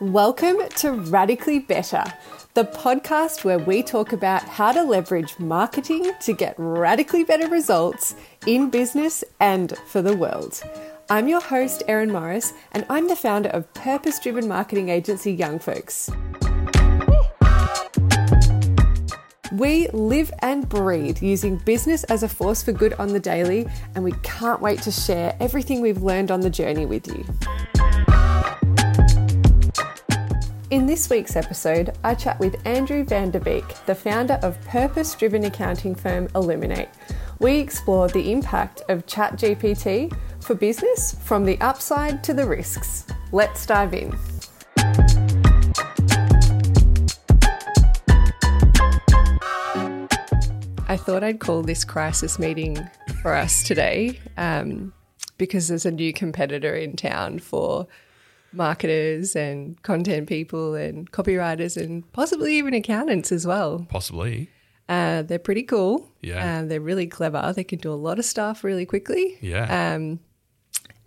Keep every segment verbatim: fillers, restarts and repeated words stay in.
Welcome to Radically Better, the podcast where we talk about how to leverage marketing to get radically better results in business and for the world. I'm your host, Erin Morris, and I'm the founder of Purpose Driven Marketing Agency, Young Folks. We live and breathe using business as a force for good on the daily, and we can't wait to share everything we've learned on the journey with you. In this week's episode, I chat with Andrew Van De Beek, the founder of purpose-driven accounting firm Illumin eight. We explore the impact of ChatGPT for business from the upside to the risks. Let's dive in. I thought I'd call this crisis meeting for us today um, because there's a new competitor in town for marketers and content people and copywriters and possibly even accountants as well. Possibly. Uh, they're pretty cool. Yeah. Uh, they're really clever. They can do a lot of stuff really quickly. Yeah. Um,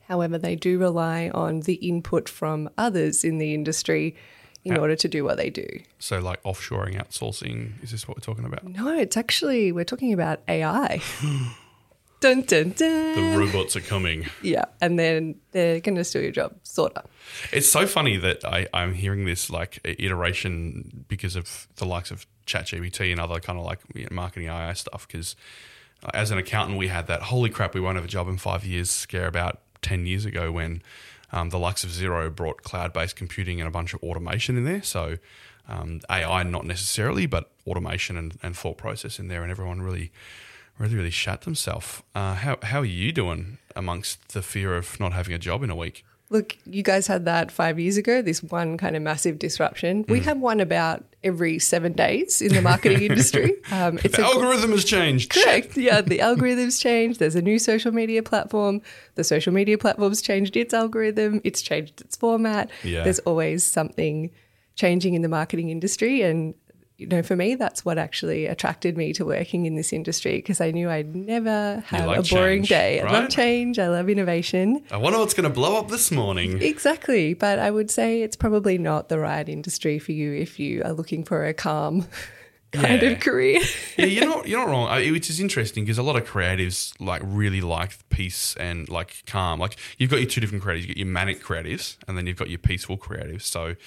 however, they do rely on the input from others in the industry in Out- order to do what they do. So like offshoring, outsourcing, is this what we're talking about? No, it's actually, we're talking about A I. Dun, dun, dun. The robots are coming. Yeah, and then they're going to steal your job, sort of. It's so funny that I, I'm hearing this like iteration because of the likes of ChatGPT and other kind of like you know, marketing A I stuff because uh, as an accountant we had that holy crap we won't have a job in five years scare about ten years ago when um, the likes of Xero brought cloud-based computing and a bunch of automation in there. So um, A I not necessarily but automation and, and thought process in there and everyone really... Really, really shat themselves. Uh, how how are you doing amongst the fear of not having a job in a week? Look, you guys had that five years ago, this one kind of massive disruption. Mm. We have one about every seven days in the marketing industry. Um, it's the a, algorithm has changed. Correct. Yeah, the algorithm's changed. There's a new social media platform. The social media platform's changed its algorithm. It's changed its format. Yeah. There's always something changing in the marketing industry and you know, for me, that's what actually attracted me to working in this industry because I knew I'd never have like a boring change, day. I right? love change. I love innovation. I wonder what's going to blow up this morning. Exactly. But I would say it's probably not the right industry for you if you are looking for a calm kind yeah. of career. Yeah, you're not, you're not wrong, I, which is interesting because a lot of creatives like really like peace and like calm. Like you've got your two different creatives. You've got your manic creatives and then you've got your peaceful creatives. So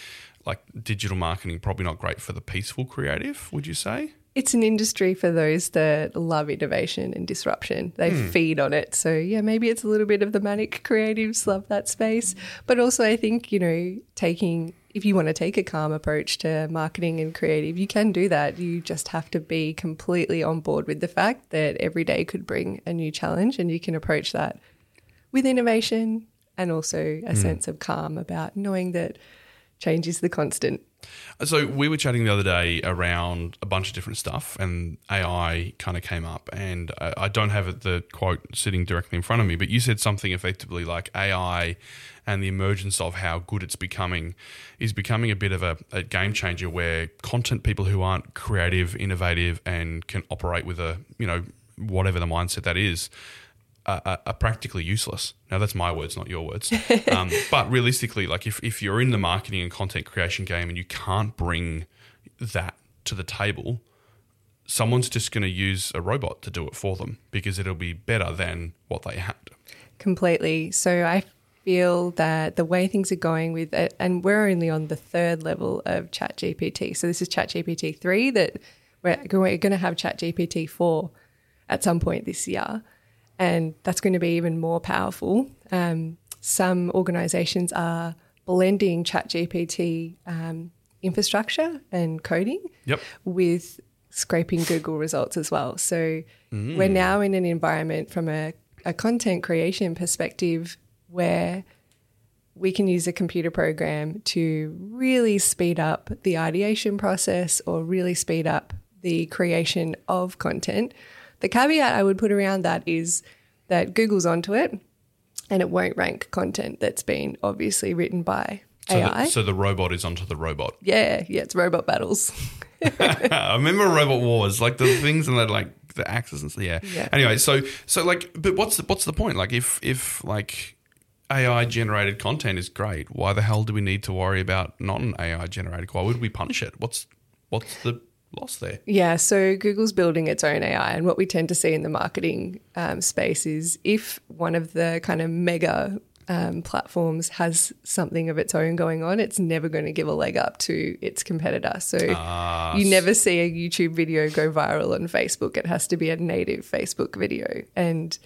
like digital marketing, probably not great for the peaceful creative, would you say? It's an industry for those that love innovation and disruption. They mm. feed on it. So, yeah, maybe it's a little bit of the manic creatives love that space. But also I think, you know, taking if you want to take a calm approach to marketing and creative, you can do that. You just have to be completely on board with the fact that every day could bring a new challenge and you can approach that with innovation and also a mm. sense of calm about knowing that change is the constant. So we were chatting the other day around a bunch of different stuff and A I kind of came up and I don't have the quote sitting directly in front of me, but you said something effectively like A I and the emergence of how good it's becoming is becoming a bit of a, a game changer where content people who aren't creative, innovative and can operate with a, you know, whatever the mindset that is, Are, are practically useless. Now, that's my words, not your words. Um, but realistically, like if, if you're in the marketing and content creation game and you can't bring that to the table, someone's just going to use a robot to do it for them because it'll be better than what they had. Completely. So I feel that the way things are going with it, and we're only on the third level of ChatGPT. So this is ChatGPT three that we're, we're going to have ChatGPT four at some point this year. And that's going to be even more powerful. Um, some organisations are blending ChatGPT um, infrastructure and coding yep. with scraping Google results as well. So mm. we're now in an environment from a, a content creation perspective where we can use a computer program to really speed up the ideation process or really speed up the creation of content. The caveat I would put around that is that Google's onto it and it won't rank content that's been obviously written by so A I. The, so the robot is onto the robot. Yeah, yeah, it's robot battles. I remember Robot Wars, like the things and that, like the axes and stuff. Yeah. yeah. Anyway, so so like, but what's the, what's the point? Like, if if like A I-generated content is great. Why the hell do we need to worry about not an A I-generated? Why would we punish it? What's what's the loss there? Yeah, so Google's building its own A I, and what we tend to see in the marketing um, space is if one of the kind of mega um, platforms has something of its own going on, it's never going to give a leg up to its competitor. So uh, you never see a YouTube video go viral on Facebook. It has to be a native Facebook video, and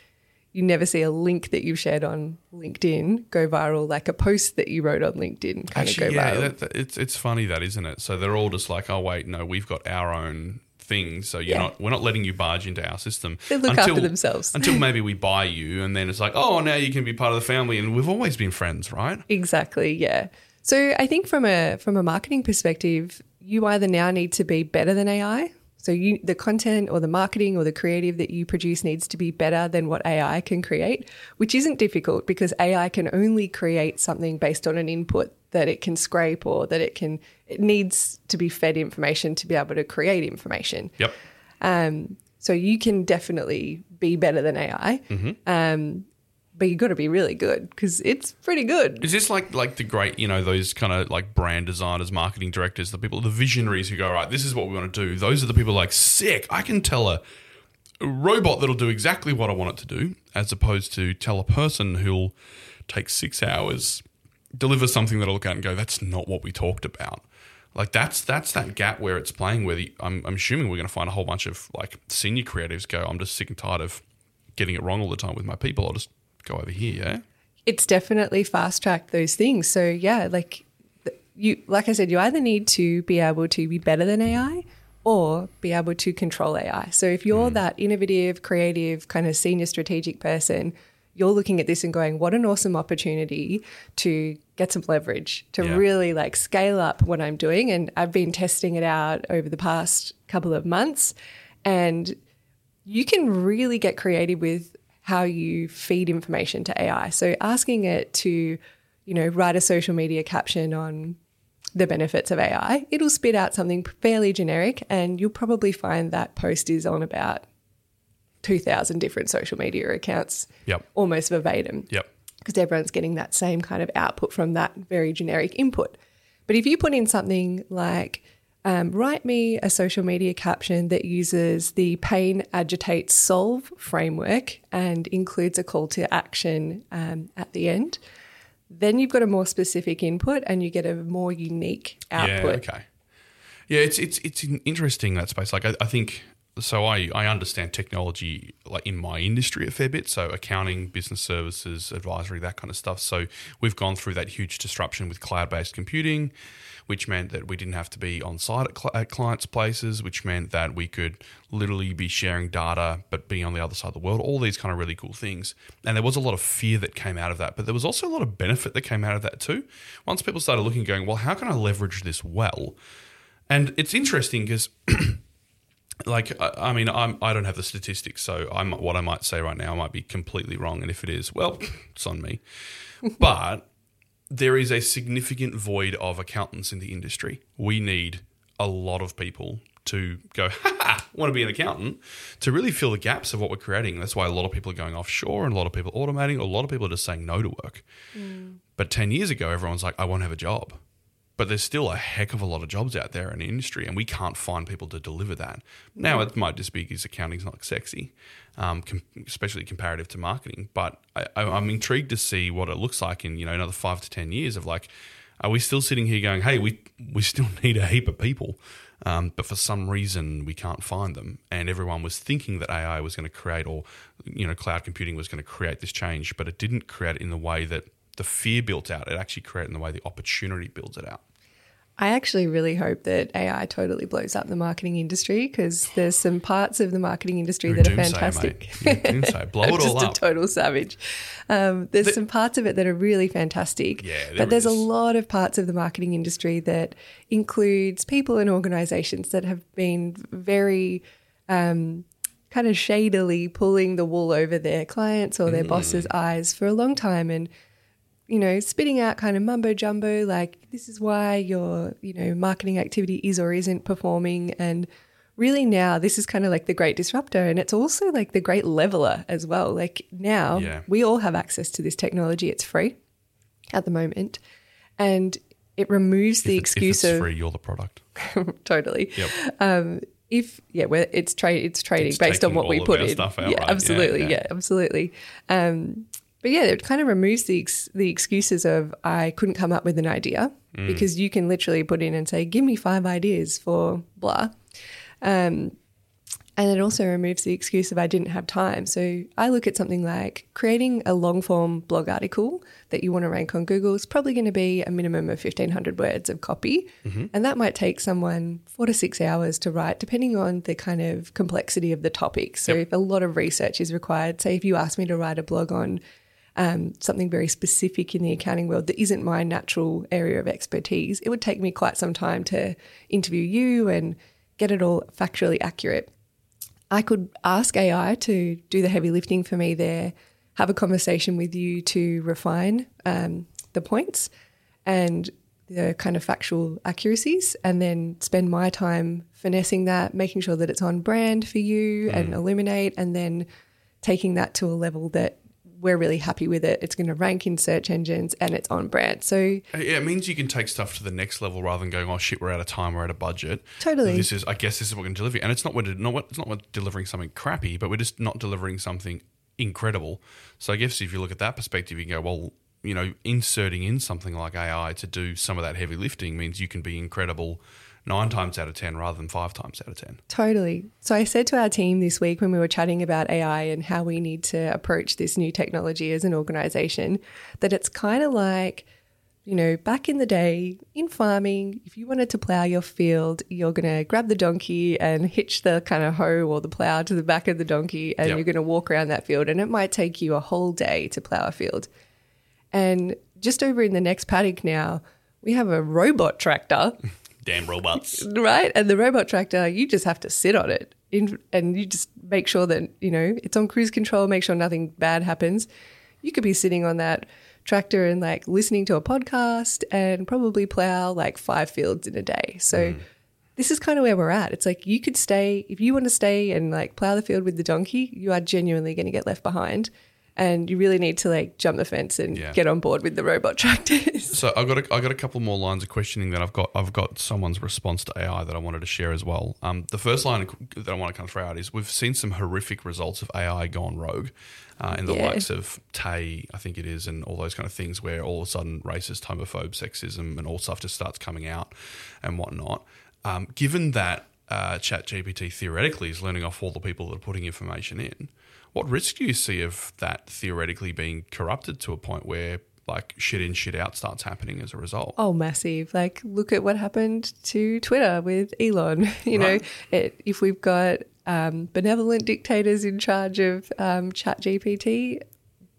you never see a link that you've shared on LinkedIn go viral, like a post that you wrote on LinkedIn kind Actually, of go yeah, viral. That, that, it's it's funny that, isn't it? So they're all just like, oh, wait, no, we've got our own thing, so you're yeah. not we're not letting you barge into our system. They look until, after themselves. Until maybe we buy you, and then it's like, oh, now you can be part of the family, and we've always been friends, right? Exactly, yeah. So I think from a from a marketing perspective, you either now need to be better than A I. So you, the content or the marketing or the creative that you produce needs to be better than what A I can create, which isn't difficult because A I can only create something based on an input that it can scrape or that it can it needs to be fed information to be able to create information. Yep. Um, so you can definitely be better than A I, mm-hmm. um, but you've got to be really good because it's pretty good. Is this like like the great, you know, those kind of like brand designers, marketing directors, the people, the visionaries who go, right, this is what we want to do. Those are the people like, sick, I can tell a robot that'll do exactly what I want it to do, as opposed to tell a person who'll take six hours, deliver something that'll look at and go, that's not what we talked about. Like that's that's that gap where it's playing where the, I'm, I'm assuming we're going to find a whole bunch of like senior creatives go, I'm just sick and tired of getting it wrong all the time with my people. I'll just go over here, yeah? It's definitely fast-tracked those things. So, yeah, like you, like I said, you either need to be able to be better than A I or be able to control A I. So if you're mm. that innovative, creative, kind of senior strategic person, you're looking at this and going, what an awesome opportunity to get some leverage, to yeah. really like scale up what I'm doing. And I've been testing it out over the past couple of months, and you can really get creative with how you feed information to A I. So asking it to, you know, write a social media caption on the benefits of A I, it'll spit out something fairly generic, and you'll probably find that post is on about two thousand different social media accounts, yep. almost verbatim, yep. because everyone's getting that same kind of output from that very generic input. But if you put in something like, um, write me a social media caption that uses the pain, agitate, solve framework and includes a call to action um, at the end, then you've got a more specific input and you get a more unique output. Yeah, okay. Yeah, it's it's it's interesting, that space. Like I, I think so I, I understand technology like in my industry a fair bit, so accounting, business services, advisory, that kind of stuff. So we've gone through that huge disruption with cloud-based computing, which meant that we didn't have to be on site at, cl- at clients' places, which meant that we could literally be sharing data but being on the other side of the world, all these kind of really cool things. And there was a lot of fear that came out of that, but there was also a lot of benefit that came out of that too. Once people started looking, going, well, how can I leverage this well? And it's interesting because like, I mean, I'm, I don't have the statistics, so I'm, what I might say right now might be completely wrong. And if it is, well, it's on me. But there is a significant void of accountants in the industry. We need a lot of people to go, ha ha, want to be an accountant, to really fill the gaps of what we're creating. That's why a lot of people are going offshore and a lot of people automating. A lot of people are just saying no to work. Mm. But ten years ago, everyone's like, I won't have a job. But there's still a heck of a lot of jobs out there in the industry, and we can't find people to deliver that. Now, it might just be because accounting's not sexy, um, com- especially comparative to marketing. But I, I'm intrigued to see what it looks like in, you know, another five to ten years of like, are we still sitting here going, hey, we we still need a heap of people, um, but for some reason we can't find them. And everyone was thinking that A I was going to create, or, you know, cloud computing was going to create this change, but it didn't create it in the way that the fear built out. It actually created in the way the opportunity builds it out. I actually really hope that A I totally blows up the marketing industry, because there's some parts of the marketing industry You're that are fantastic. Doomsday, blow it all up. I'm just a total savage. Um, there's the- some parts of it that are really fantastic, yeah, there but there's is. a lot of parts of the marketing industry that includes people and organisations that have been very um, kind of shadily pulling the wool over their clients or their mm. bosses' eyes for a long time, and you know, spitting out kind of mumbo jumbo, like this is why your, you know, marketing activity is or isn't performing, and really now this is kind of like the great disruptor, and it's also like the great leveler as well. Like now yeah. we all have access to this technology. It's free at the moment, and it removes the if it, excuse if it's of free, you're the product. Totally. Yep. Um, if yeah, well, it's trade. It's trading it's based on what we put in. Stuff out, yeah, right? absolutely. Yeah, yeah. yeah, absolutely. Um, but yeah, it kind of removes the ex- the excuses of I couldn't come up with an idea mm. because you can literally put in and say, "Give me five ideas for blah." Um, and it also removes the excuse of I didn't have time. So I look at something like creating a long-form blog article that you want to rank on Google is probably going to be a minimum of fifteen hundred words of copy. Mm-hmm. And that might take someone four to six hours to write, depending on the kind of complexity of the topic. So yep. if a lot of research is required, say if you asked me to write a blog on um, something very specific in the accounting world that isn't my natural area of expertise, it would take me quite some time to interview you and get it all factually accurate. I could ask A I to do the heavy lifting for me there, have a conversation with you to refine um, the points and the kind of factual accuracies, and then spend my time finessing that, making sure that it's on brand for you mm. and Illumin eight, and then taking that to a level that we're really happy with it. It's going to rank in search engines and it's on brand. So yeah, it means you can take stuff to the next level rather than going, oh shit, we're out of time, we're out of budget. Totally. This is, I guess this is what we're going to deliver. And it's not we're not it's not we're delivering something crappy, but we're just not delivering something incredible. So I guess if you look at that perspective, you can go, well, you know, inserting in something like A I to do some of that heavy lifting means you can be incredible nine times out of ten rather than five times out of ten. Totally. So I said to our team this week when we were chatting about A I and how we need to approach this new technology as an organisation, that it's kind of like, you know, back in the day in farming, if you wanted to plough your field, you're going to grab the donkey and hitch the kind of hoe or the plough to the back of the donkey and yep. you're going to walk around that field, and it might take you a whole day to plough a field. And just over in the next paddock now, we have a robot tractor. Damn robots. Right? And the robot tractor, you just have to sit on it in, and you just make sure that, you know, it's on cruise control, make sure nothing bad happens. You could be sitting on that tractor and like listening to a podcast and probably plow like five fields in a day. So mm. this is kind of where we're at. It's like you could stay, if you want to stay and like plow the field with the donkey, you are genuinely going to get left behind. And you really need to like jump the fence and yeah. get on board with the robot tractors. So I got a, I got a couple more lines of questioning that I've got. I've got someone's response to A I that I wanted to share as well. Um, the first line that I want to kind of throw out is we've seen some horrific results of A I gone rogue, uh, in the yeah. likes of Tay, I think it is, and all those kind of things where all of a sudden racist, homophobe, sexism, and all stuff just starts coming out and whatnot. Um, given that uh, ChatGPT theoretically is learning off all the people that are putting information in, what risk do you see of that theoretically being corrupted to a point where like shit in, shit out starts happening as a result? Oh, massive. Like look at what happened to Twitter with Elon. You right. know, it, if we've got um, benevolent dictators in charge of um, ChatGPT,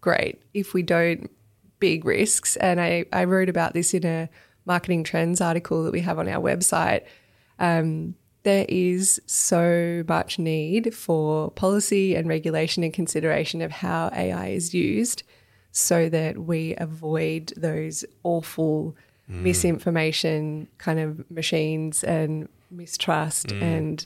great. If we don't, big risks. And I, I wrote about this in a marketing trends article that we have on our website. Um There is so much need for policy and regulation and consideration of how A I is used so that we avoid those awful mm. misinformation kind of machines and mistrust mm. and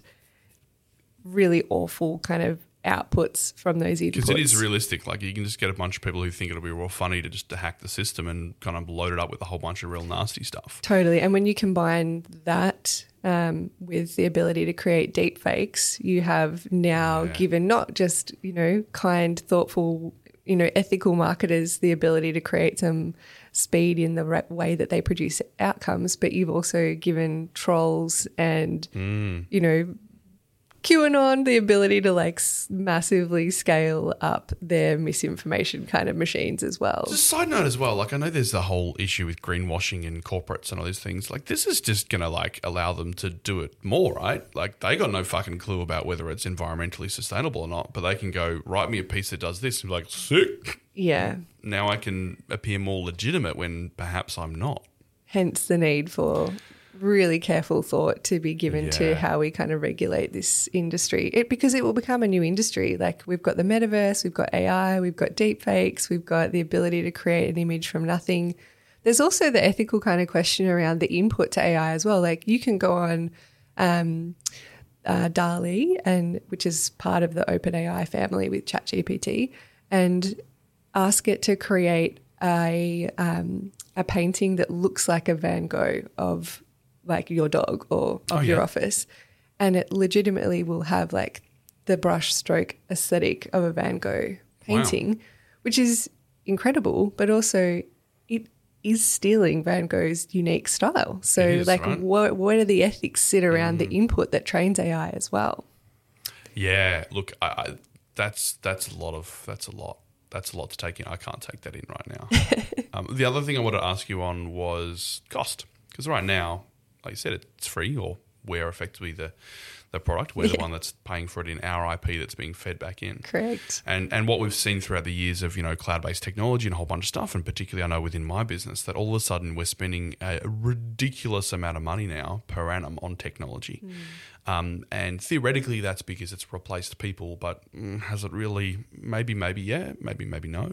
really awful kind of outputs from those inputs. Because it is realistic. Like you can just get a bunch of people who think it'll be real funny to just to hack the system and kind of load it up with a whole bunch of real nasty stuff. Totally. And when you combine that Um, with the ability to create deep fakes, you have now yeah. given not just, you know, kind, thoughtful, you know, ethical marketers the ability to create some speed in the right way that they produce outcomes, but you've also given trolls and, mm. you know, QAnon the ability to like massively scale up their misinformation kind of machines as well. Just a side note as well, like I know there's the whole issue with greenwashing and corporates and all these things. Like this is just going to like allow them to do it more, right? Like they got no fucking clue about whether it's environmentally sustainable or not, but they can go write me a piece that does this and be like, sick. Yeah. Now I can appear more legitimate when perhaps I'm not. Hence the need for really careful thought to be given yeah. to how we kind of regulate this industry, it, because it will become a new industry. Like we've got the metaverse, we've got A I, we've got deep fakes, we've got the ability to create an image from nothing. There's also the ethical kind of question around the input to A I as well. Like you can go on um, uh, DALL-E, and which is part of the OpenAI family with ChatGPT, and ask it to create a um, a painting that looks like a Van Gogh of like your dog or of oh, your yeah. office, and it legitimately will have like the brush stroke aesthetic of a Van Gogh painting, wow. which is incredible, but also it is stealing Van Gogh's unique style. So is, like right? wh- where do the ethics sit around mm. the input that trains A I as well? Yeah, look, I, I, that's that's a lot of that's a lot. That's a lot to take in. I can't take that in right now. um, the other thing I wanted to ask you on was cost, because right now, like you said, it's free, or we're effectively the the product. We're yeah. the one that's paying for it in our I P that's being fed back in. Correct. And and what we've seen throughout the years of, you know, cloud-based technology and a whole bunch of stuff, and particularly I know within my business, that all of a sudden we're spending a ridiculous amount of money now per annum on technology. Mm. Um, and theoretically that's because it's replaced people, but has it really? Maybe, maybe yeah, maybe, maybe no.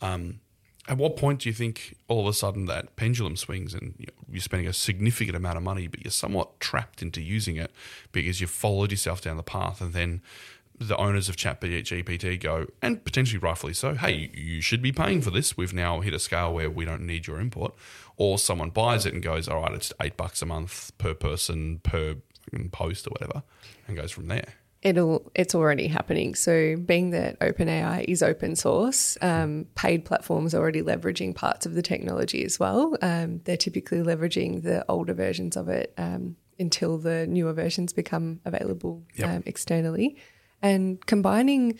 Um, at what point do you think all of a sudden that pendulum swings and you're spending a significant amount of money but you're somewhat trapped into using it because you've followed yourself down the path, and then the owners of ChatGPT go, and potentially rightfully so, hey, you should be paying for this. We've now hit a scale where we don't need your input. Or someone buys it and goes, all right, it's eight bucks a month per person per post or whatever, and goes from there. It'll, it's already happening. So being that OpenAI is open source, um, paid platforms are already leveraging parts of the technology as well. Um, they're typically leveraging the older versions of it um, until the newer versions become available yep. um, externally. And combining,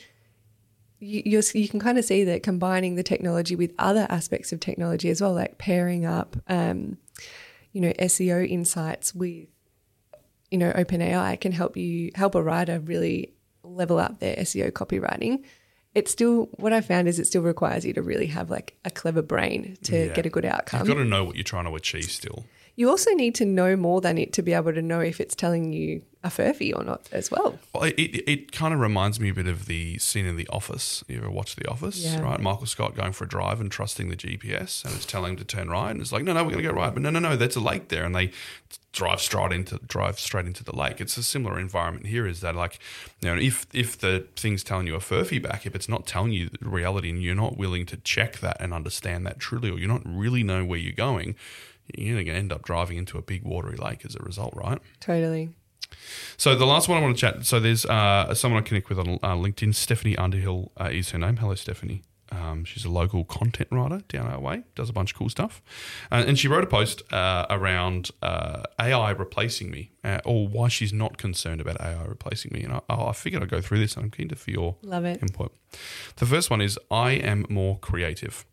you, you're, you can kind of see that combining the technology with other aspects of technology as well, like pairing up, um, you know, S E O insights with, you know, OpenAI can help you help a writer really level up their S E O copywriting. It's still, what I found is it still requires you to really have like a clever brain to yeah. get a good outcome. You've got to know what you're trying to achieve still. You also need to know more than it to be able to know if it's telling you a furphy or not as well. Well, it, it, it kind of reminds me a bit of the scene in The Office. You ever watch The Office, yeah. right? Michael Scott going for a drive and trusting the G P S, and it's telling him to turn right, and it's like, no, no, we're going to go right, but no, no, no, that's a lake there, and they drive straight into drive straight into the lake. It's a similar environment here. Is that like, you know, if if the thing's telling you a furphy back, if it's not telling you the reality, and you're not willing to check that and understand that truly, or you're not really know where you're going, you're going to end up driving into a big watery lake as a result, right? Totally. So the last one I want to chat, so there's uh, someone I connect with on uh, LinkedIn, Stephanie Underhill uh, is her name. Hello, Stephanie. Um, she's a local content writer down our way, does a bunch of cool stuff. Uh, and she wrote a post uh, around uh, A I replacing me, uh, or why she's not concerned about A I replacing me. And I, I figured I'd go through this, and I'm keen to for your Love it. input. The first one is, I am more creative.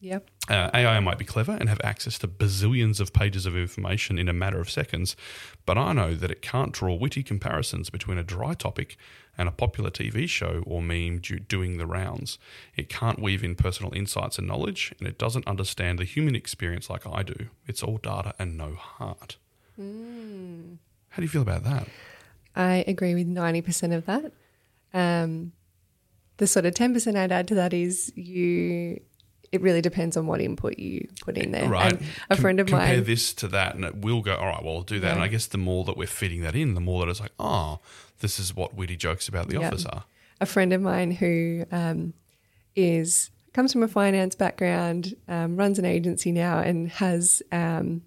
Yep. Uh, A I might be clever and have access to bazillions of pages of information in a matter of seconds, but I know that it can't draw witty comparisons between a dry topic and a popular T V show or meme doing the rounds. It can't weave in personal insights and knowledge, and it doesn't understand the human experience like I do. It's all data and no heart. Mm. How do you feel about that? I agree with ninety percent of that. Um, the sort of ten percent I'd add to that is you... It really depends on what input you put in there. Right. And a Com- friend of compare mine. Compare this to that, and it will go, all right, well, I'll do that. Yeah. And I guess the more that we're feeding that in, the more that it's like, oh, this is what witty jokes about the yeah. office are. A friend of mine who um, is comes from a finance background, um, runs an agency now, and has um,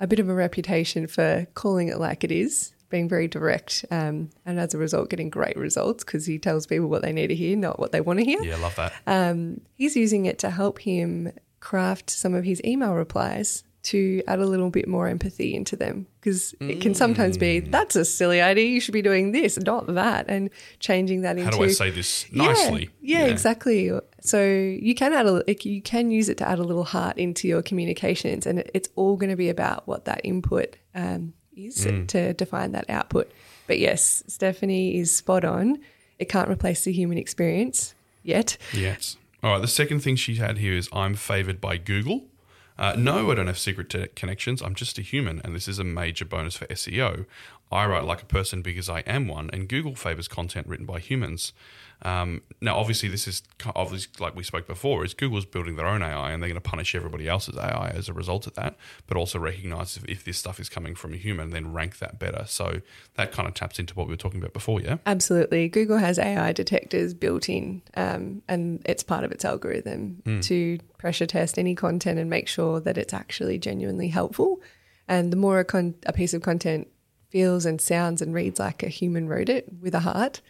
a bit of a reputation for calling it like it is, being very direct, um, and as a result getting great results because he tells people what they need to hear, not what they want to hear. Yeah, I love that. Um, he's using it to help him craft some of his email replies to add a little bit more empathy into them, because mm. it can sometimes be, that's a silly idea, you should be doing this, not that, and changing that into... How do I say this nicely? Yeah, yeah, yeah. exactly. So you can add a, you can use it to add a little heart into your communications, and it's all going to be about what that input um is mm. to define that output. But yes, Stephanie is spot on. It can't replace the human experience yet. Yes. All right, the second thing she had here is, I'm favoured by Google. Uh, no, I don't have secret t- connections. I'm just a human, and this is a major bonus for S E O. I write like a person because I am one, and Google favours content written by humans. Um, now, obviously, this is obviously like we spoke before, is Google's building their own A I and they're going to punish everybody else's A I as a result of that, but also recognize if, if this stuff is coming from a human, then rank that better. So that kind of taps into what we were talking about before, yeah? Absolutely. Google has A I detectors built in, um, and it's part of its algorithm mm. to pressure test any content and make sure that it's actually genuinely helpful. And the more a, con- a piece of content feels and sounds and reads like a human wrote it with a heart,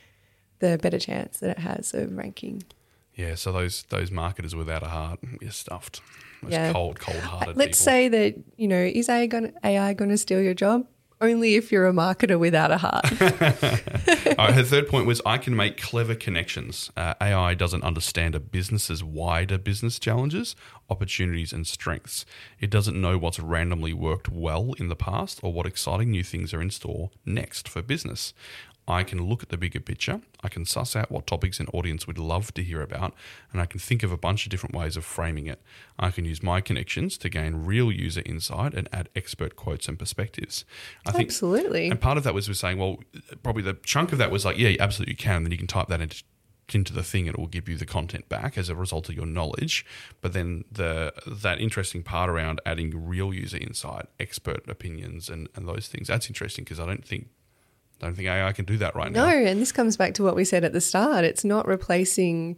the better chance that it has of ranking. Yeah, so those those marketers without a heart, you're stuffed. Those yeah. cold, cold-hearted Let's people. say that, you know, is A I going to steal your job? Only if you're a marketer without a heart. All right, her third point was I can make clever connections. Uh, A I doesn't understand a business's wider business challenges, opportunities and strengths. It doesn't know what's randomly worked well in the past or what exciting new things are in store next for business. I can look at the bigger picture, I can suss out what topics an audience would love to hear about, and I can think of a bunch of different ways of framing it. I can use my connections to gain real user insight and add expert quotes and perspectives. I think, absolutely. And part of that was we're saying, well, probably the chunk of that was like, yeah, you absolutely can, and then you can type that into into the thing and it will give you the content back as a result of your knowledge. But then the that interesting part around adding real user insight, expert opinions and, and those things, that's interesting because I don't think I don't think A I can do that right no, now. No, and this comes back to what we said at the start. It's not replacing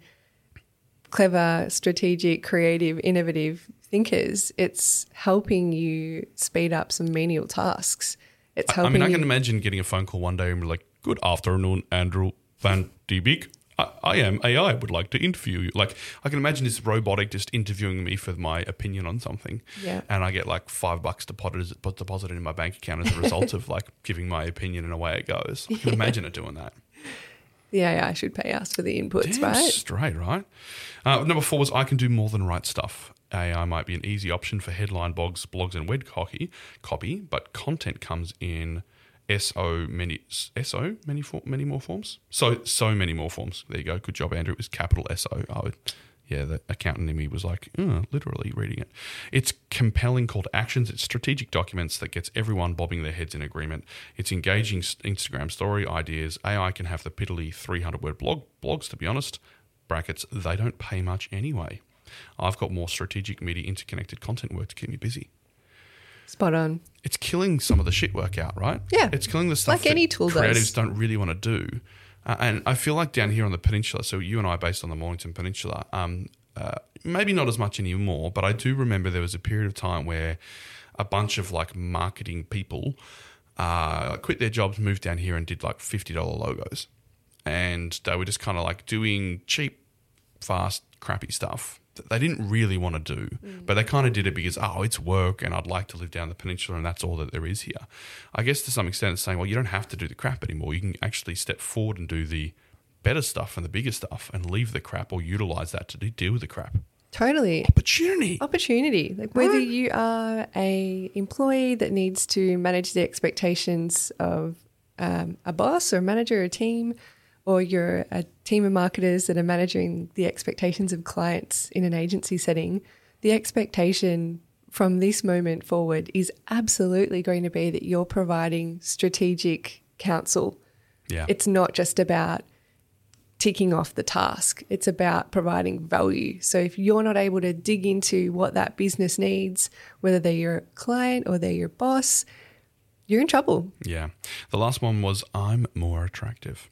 clever, strategic, creative, innovative thinkers. It's helping you speed up some menial tasks. It's helping I mean, I can you- imagine getting a phone call one day and be like, "Good afternoon, Andrew Van De Beek. I, I am A I, would like to interview you." Like, I can imagine this robotic just interviewing me for my opinion on something. Yeah. And I get like five bucks deposited, deposited in my bank account as a result of like giving my opinion and away it goes. I can yeah. imagine it doing that. The A I should pay us for the inputs, Damn right? Straight, right? Uh, number four was I can do more than write stuff. A I might be an easy option for headline blogs, blogs and web copy, copy, but content comes in... So many, so many, many more forms. So, so many more forms. There you go. Good job, Andrew. It was capital S O. Oh, yeah, the accountant in me was like, oh, literally reading it. It's compelling call to actions. It's strategic documents that gets everyone bobbing their heads in agreement. It's engaging Instagram story ideas. A I can have the piddly three hundred word blog blogs, to be honest. Brackets, they don't pay much anyway. I've got more strategic media interconnected content work to keep me busy. Spot on. It's killing some of the shit work out, right? Yeah. It's killing the stuff like any tool that creatives does. Don't really want to do. Uh, and I feel like down here on the peninsula, so you and I are based on the Mornington Peninsula, um, uh, maybe not as much anymore, but I do remember there was a period of time where a bunch of like marketing people uh, quit their jobs, moved down here and did like fifty dollars logos. And they were just kind of like doing cheap, fast, crappy stuff that they didn't really want to do, mm. but they kind of did it because, oh, it's work and I'd like to live down the peninsula and that's all that there is here. I guess to some extent it's saying, well, you don't have to do the crap anymore. You can actually step forward and do the better stuff and the bigger stuff and leave the crap or utilise that to deal with the crap. Totally. Opportunity. Opportunity. Like whether right. you are a employee that needs to manage the expectations of um, a boss or a manager or a team, or you're a team of marketers that are managing the expectations of clients in an agency setting, the expectation from this moment forward is absolutely going to be that you're providing strategic counsel. Yeah. It's not just about ticking off the task. It's about providing value. So if you're not able to dig into what that business needs, whether they're your client or they're your boss, you're in trouble. Yeah. The last one was I'm more attractive.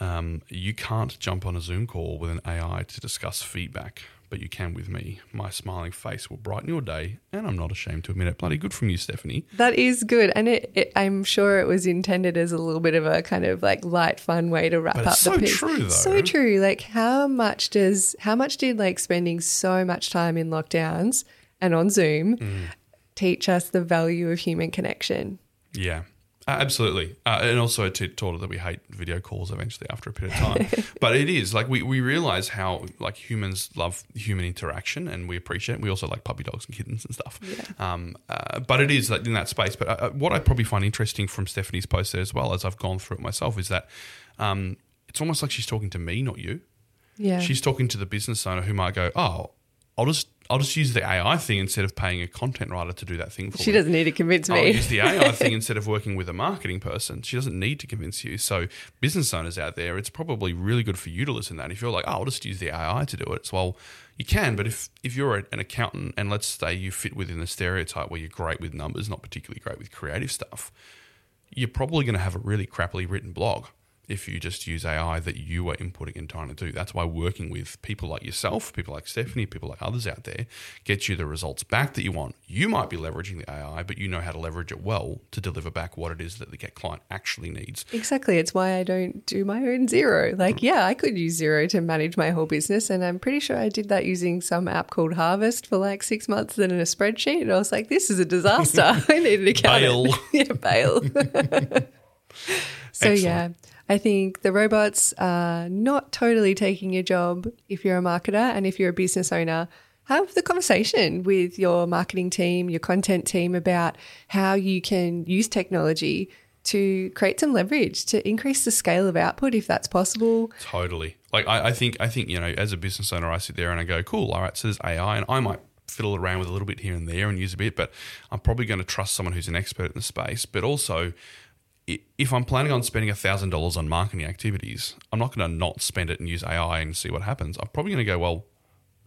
Um, you can't jump on a Zoom call with an A I to discuss feedback, but you can with me. My smiling face will brighten your day, and I'm not ashamed to admit it. Bloody good from you, Stephanie. That is good, and it, it, I'm sure it was intended as a little bit of a kind of like light, fun way to wrap but up. It's the so piece. True, though. So true. Like, how much does how much did like spending so much time in lockdowns and on Zoom mm. teach us the value of human connection? Yeah. Uh, absolutely. Uh, and also it taught us that we hate video calls eventually after a period of time. But it is like we, we realize how like humans love human interaction and we appreciate it. We also like puppy dogs and kittens and stuff. Yeah. Um, uh, but it is like in that space. But uh, what I probably find interesting from Stephanie's post there as well as I've gone through it myself is that um, it's almost like she's talking to me, not you. Yeah. She's talking to the business owner who might go, oh, I'll just – I'll just use the A I thing instead of paying a content writer to do that thing for me. She doesn't need to convince me. I'll use the A I thing instead of working with a marketing person. She doesn't need to convince you. So business owners out there, it's probably really good for you to listen to that. If you're like, oh, I'll just use the A I to do it. So, well, you can, but if, if you're an accountant and let's say you fit within the stereotype where you're great with numbers, not particularly great with creative stuff, you're probably going to have a really crappily written blog if you just use A I that you are inputting and trying to do. That's why working with people like yourself, people like Stephanie, people like others out there, gets you the results back that you want. You might be leveraging the A I, but you know how to leverage it well to deliver back what it is that the client actually needs. Exactly. It's why I don't do my own Xero. Like, mm. yeah, I could use Xero to manage my whole business, and I'm pretty sure I did that using some app called Harvest for like six months then in a spreadsheet. And I was like, this is a disaster. I need an accountant. Bail. yeah, bail. so, Excellent. yeah. I think the robots are not totally taking your job if you're a marketer, and if you're a business owner, have the conversation with your marketing team, your content team about how you can use technology to create some leverage to increase the scale of output if that's possible. Totally. Like I, I think, I think you know, as a business owner, I sit there and I go, cool, all right, so there's A I and I might fiddle around with a little bit here and there and use a bit, but I'm probably going to trust someone who's an expert in the space, but also – if I'm planning on spending one thousand dollars on marketing activities, I'm not going to not spend it and use A I and see what happens. I'm probably going to go, well,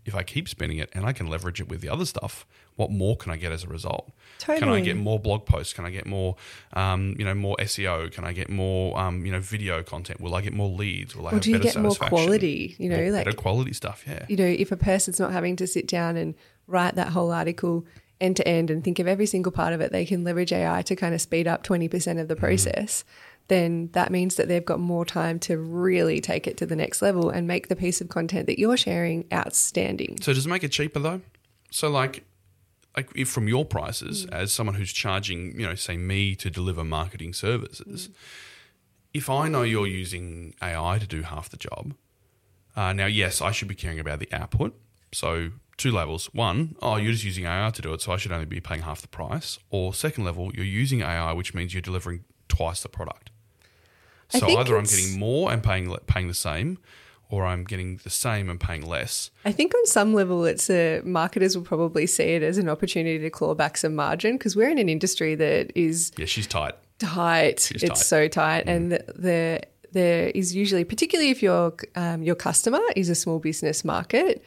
if I keep spending it and I can leverage it with the other stuff, what more can I get as a result? Totally. Can I get more blog posts? Can I get more, um, you know, more S E O? Can I get more, um, you know, video content? Will I get more leads? Will I or have better satisfaction? Or do you get more quality? You know, more like better quality stuff, yeah. You know, if a person's not having to sit down and write that whole article end to end and think of every single part of it, they can leverage A I to kind of speed up twenty percent of the process, mm-hmm. then that means that they've got more time to really take it to the next level and make the piece of content that you're sharing outstanding. So does it make it cheaper though? So like like if from your prices, mm-hmm. as someone who's charging, you know, say me to deliver marketing services, mm-hmm. if I know you're using A I to do half the job, uh, now yes, I should be caring about the output. So two levels. One, oh, you're just using A I to do it, so I should only be paying half the price. Or second level, you're using A I, which means you're delivering twice the product. So either I'm getting more and paying paying the same, or I'm getting the same and paying less. I think on some level, it's a marketers will probably see it as an opportunity to claw back some margin because we're in an industry that is yeah, she's tight, tight. She's it's tight. so tight, mm. and the, the there is usually, particularly if your um, your customer is a small business market,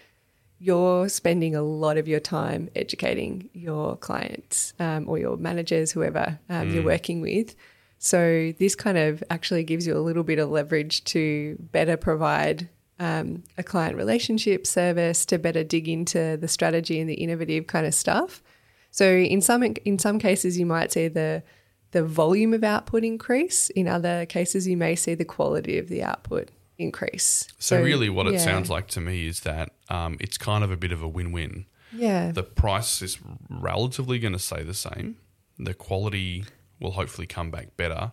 you're spending a lot of your time educating your clients um, or your managers, whoever um, mm. you're working with. So this kind of actually gives you a little bit of leverage to better provide um, a client relationship service, to better dig into the strategy and the innovative kind of stuff. So in some in some cases you might see the the volume of output increase. In other cases you may see the quality of the output increase. So, so really what yeah. it sounds like to me is that um, it's kind of a bit of a win-win. Yeah. The price is relatively going to stay the same. The quality will hopefully come back better,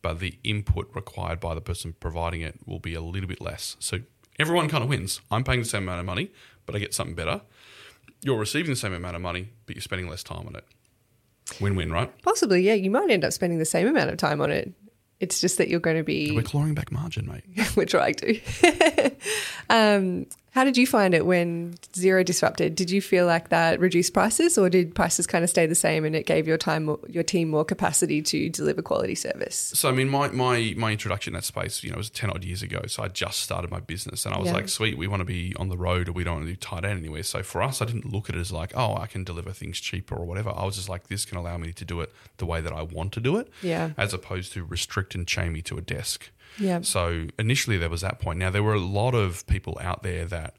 but the input required by the person providing it will be a little bit less. So everyone kind of wins. I'm paying the same amount of money, but I get something better. You're receiving the same amount of money, but you're spending less time on it. Win-win, right? Possibly, yeah. You might end up spending the same amount of time on it. It's just that you're going to be... We're clawing back margin, mate. We're trying to. um, how did you find it when Xero disrupted? Did you feel like that reduced prices, or did prices kind of stay the same and it gave your time, your team more capacity to deliver quality service? So, I mean, my my, my introduction to that space, you know, was ten odd years ago. So I just started my business and I was yeah. like, sweet, we want to be on the road or we don't want to do tight end anywhere. So for us, I didn't look at it as like, oh, I can deliver things cheaper or whatever. I was just like, this can allow me to do it the way that I want to do it, yeah. as opposed to restrict and chain me to a desk. Yeah. So initially there was that point. Now there were a lot of people out there that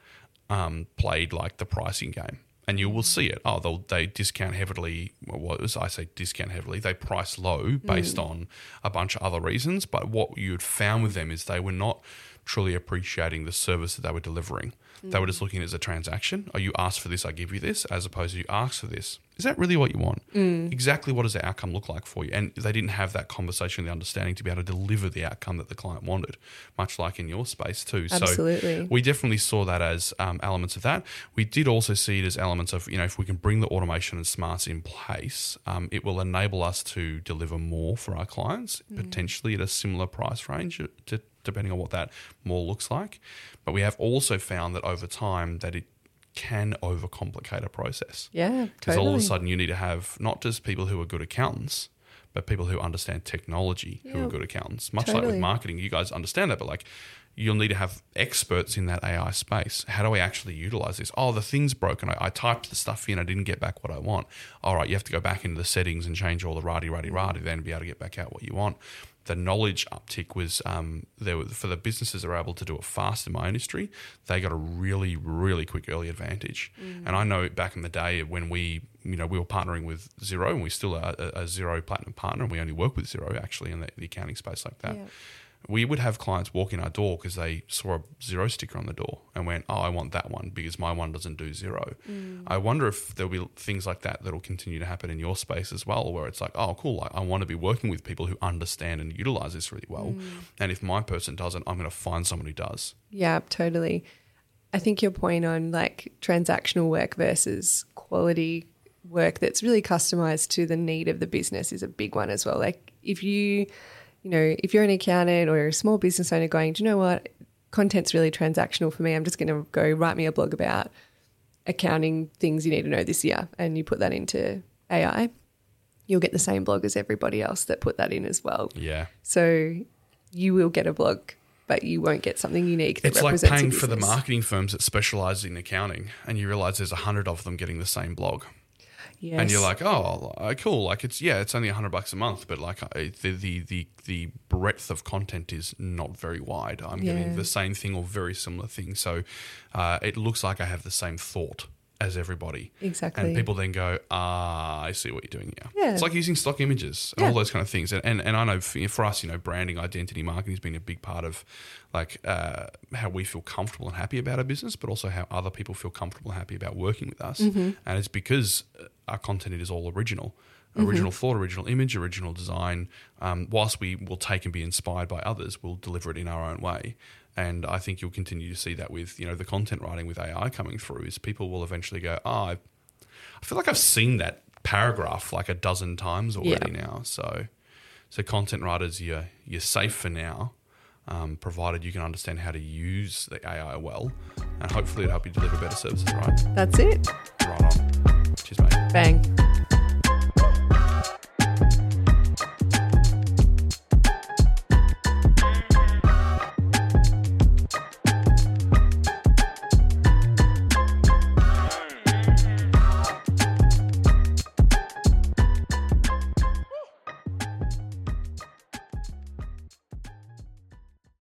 um, played like the pricing game, and you will see it. Oh, they'll, they discount heavily. Well, as I say, discount heavily. They price low based mm. on a bunch of other reasons. But what you'd found with them is they were not truly appreciating the service that they were delivering. Mm. They were just looking at it as a transaction. Oh, you asked for this, I give you this, as opposed to you asked for this. Is that really what you want? Mm. Exactly what does the outcome look like for you? And they didn't have that conversation, the understanding to be able to deliver the outcome that the client wanted, much like in your space too. Absolutely. So we definitely saw that as um, elements of that. We did also see it as elements of, you know, if we can bring the automation and smarts in place, um, it will enable us to deliver more for our clients, mm. potentially at a similar price range to depending on what that more looks like. But we have also found that over time that it can overcomplicate a process. Yeah, because totally. All of a sudden you need to have not just people who are good accountants, but people who understand technology, yeah, who are good accountants. Much totally. Like with marketing, you guys understand that, but like you'll need to have experts in that A I space. How do I actually utilize this? Oh, the thing's broken. I, I typed the stuff in. I didn't get back what I want. All right, you have to go back into the settings and change all the ratty, ratty, ratty, then be able to get back out what you want. The knowledge uptick was um, there for the businesses that were able to do it fast in my industry. They got a really, really quick early advantage. Mm. And I know back in the day when we, you know, we were partnering with Xero, and we still are a, a Xero Platinum partner, and we only work with Xero actually in the, the accounting space like that. Yeah. We would have clients walk in our door because they saw a Xero sticker on the door and went, oh, I want that one because my one doesn't do Xero. Mm. I wonder if there'll be things like that that will continue to happen in your space as well, where it's like, oh, cool, I, I want to be working with people who understand and utilize this really well. Mm. And if my person doesn't, I'm going to find someone who does. Yeah, totally. I think your point on like transactional work versus quality work that's really customized to the need of the business is a big one as well. Like if you... You know, if you're an accountant or a small business owner going, do you know what, content's really transactional for me. I'm just going to go write me a blog about accounting things you need to know this year, and you put that into A I, you'll get the same blog as everybody else that put that in as well. Yeah. So you will get a blog, but you won't get something unique that represents a business. It's like paying for the marketing firms that specialise in accounting, and you realise there's a hundred of them getting the same blog. Yes. And you're like, oh, cool. Like it's, yeah, it's only a hundred bucks a month, but like the, the, the, the breadth of content is not very wide. I'm yeah. getting the same thing or very similar thing. So uh, it looks like I have the same thought as everybody. Exactly. And people then go, ah, I see what you're doing here. Yeah. It's like using stock images and yeah. all those kind of things. And, and and I know for us, you know, branding, identity, marketing has been a big part of like uh, how we feel comfortable and happy about our business, but also how other people feel comfortable and happy about working with us. Mm-hmm. And it's because our content is all original. Original mm-hmm. thought, original image, original design. Um, whilst we will take and be inspired by others, we'll deliver it in our own way. And I think you'll continue to see that with, you know, the content writing with A I coming through is people will eventually go, oh, I feel like I've seen that paragraph like a dozen times already yeah. now. So so content writers, you're, you're safe for now, um, provided you can understand how to use the A I well. And hopefully it'll help you deliver better services, right? That's it. Right on. Cheers, mate. Bang.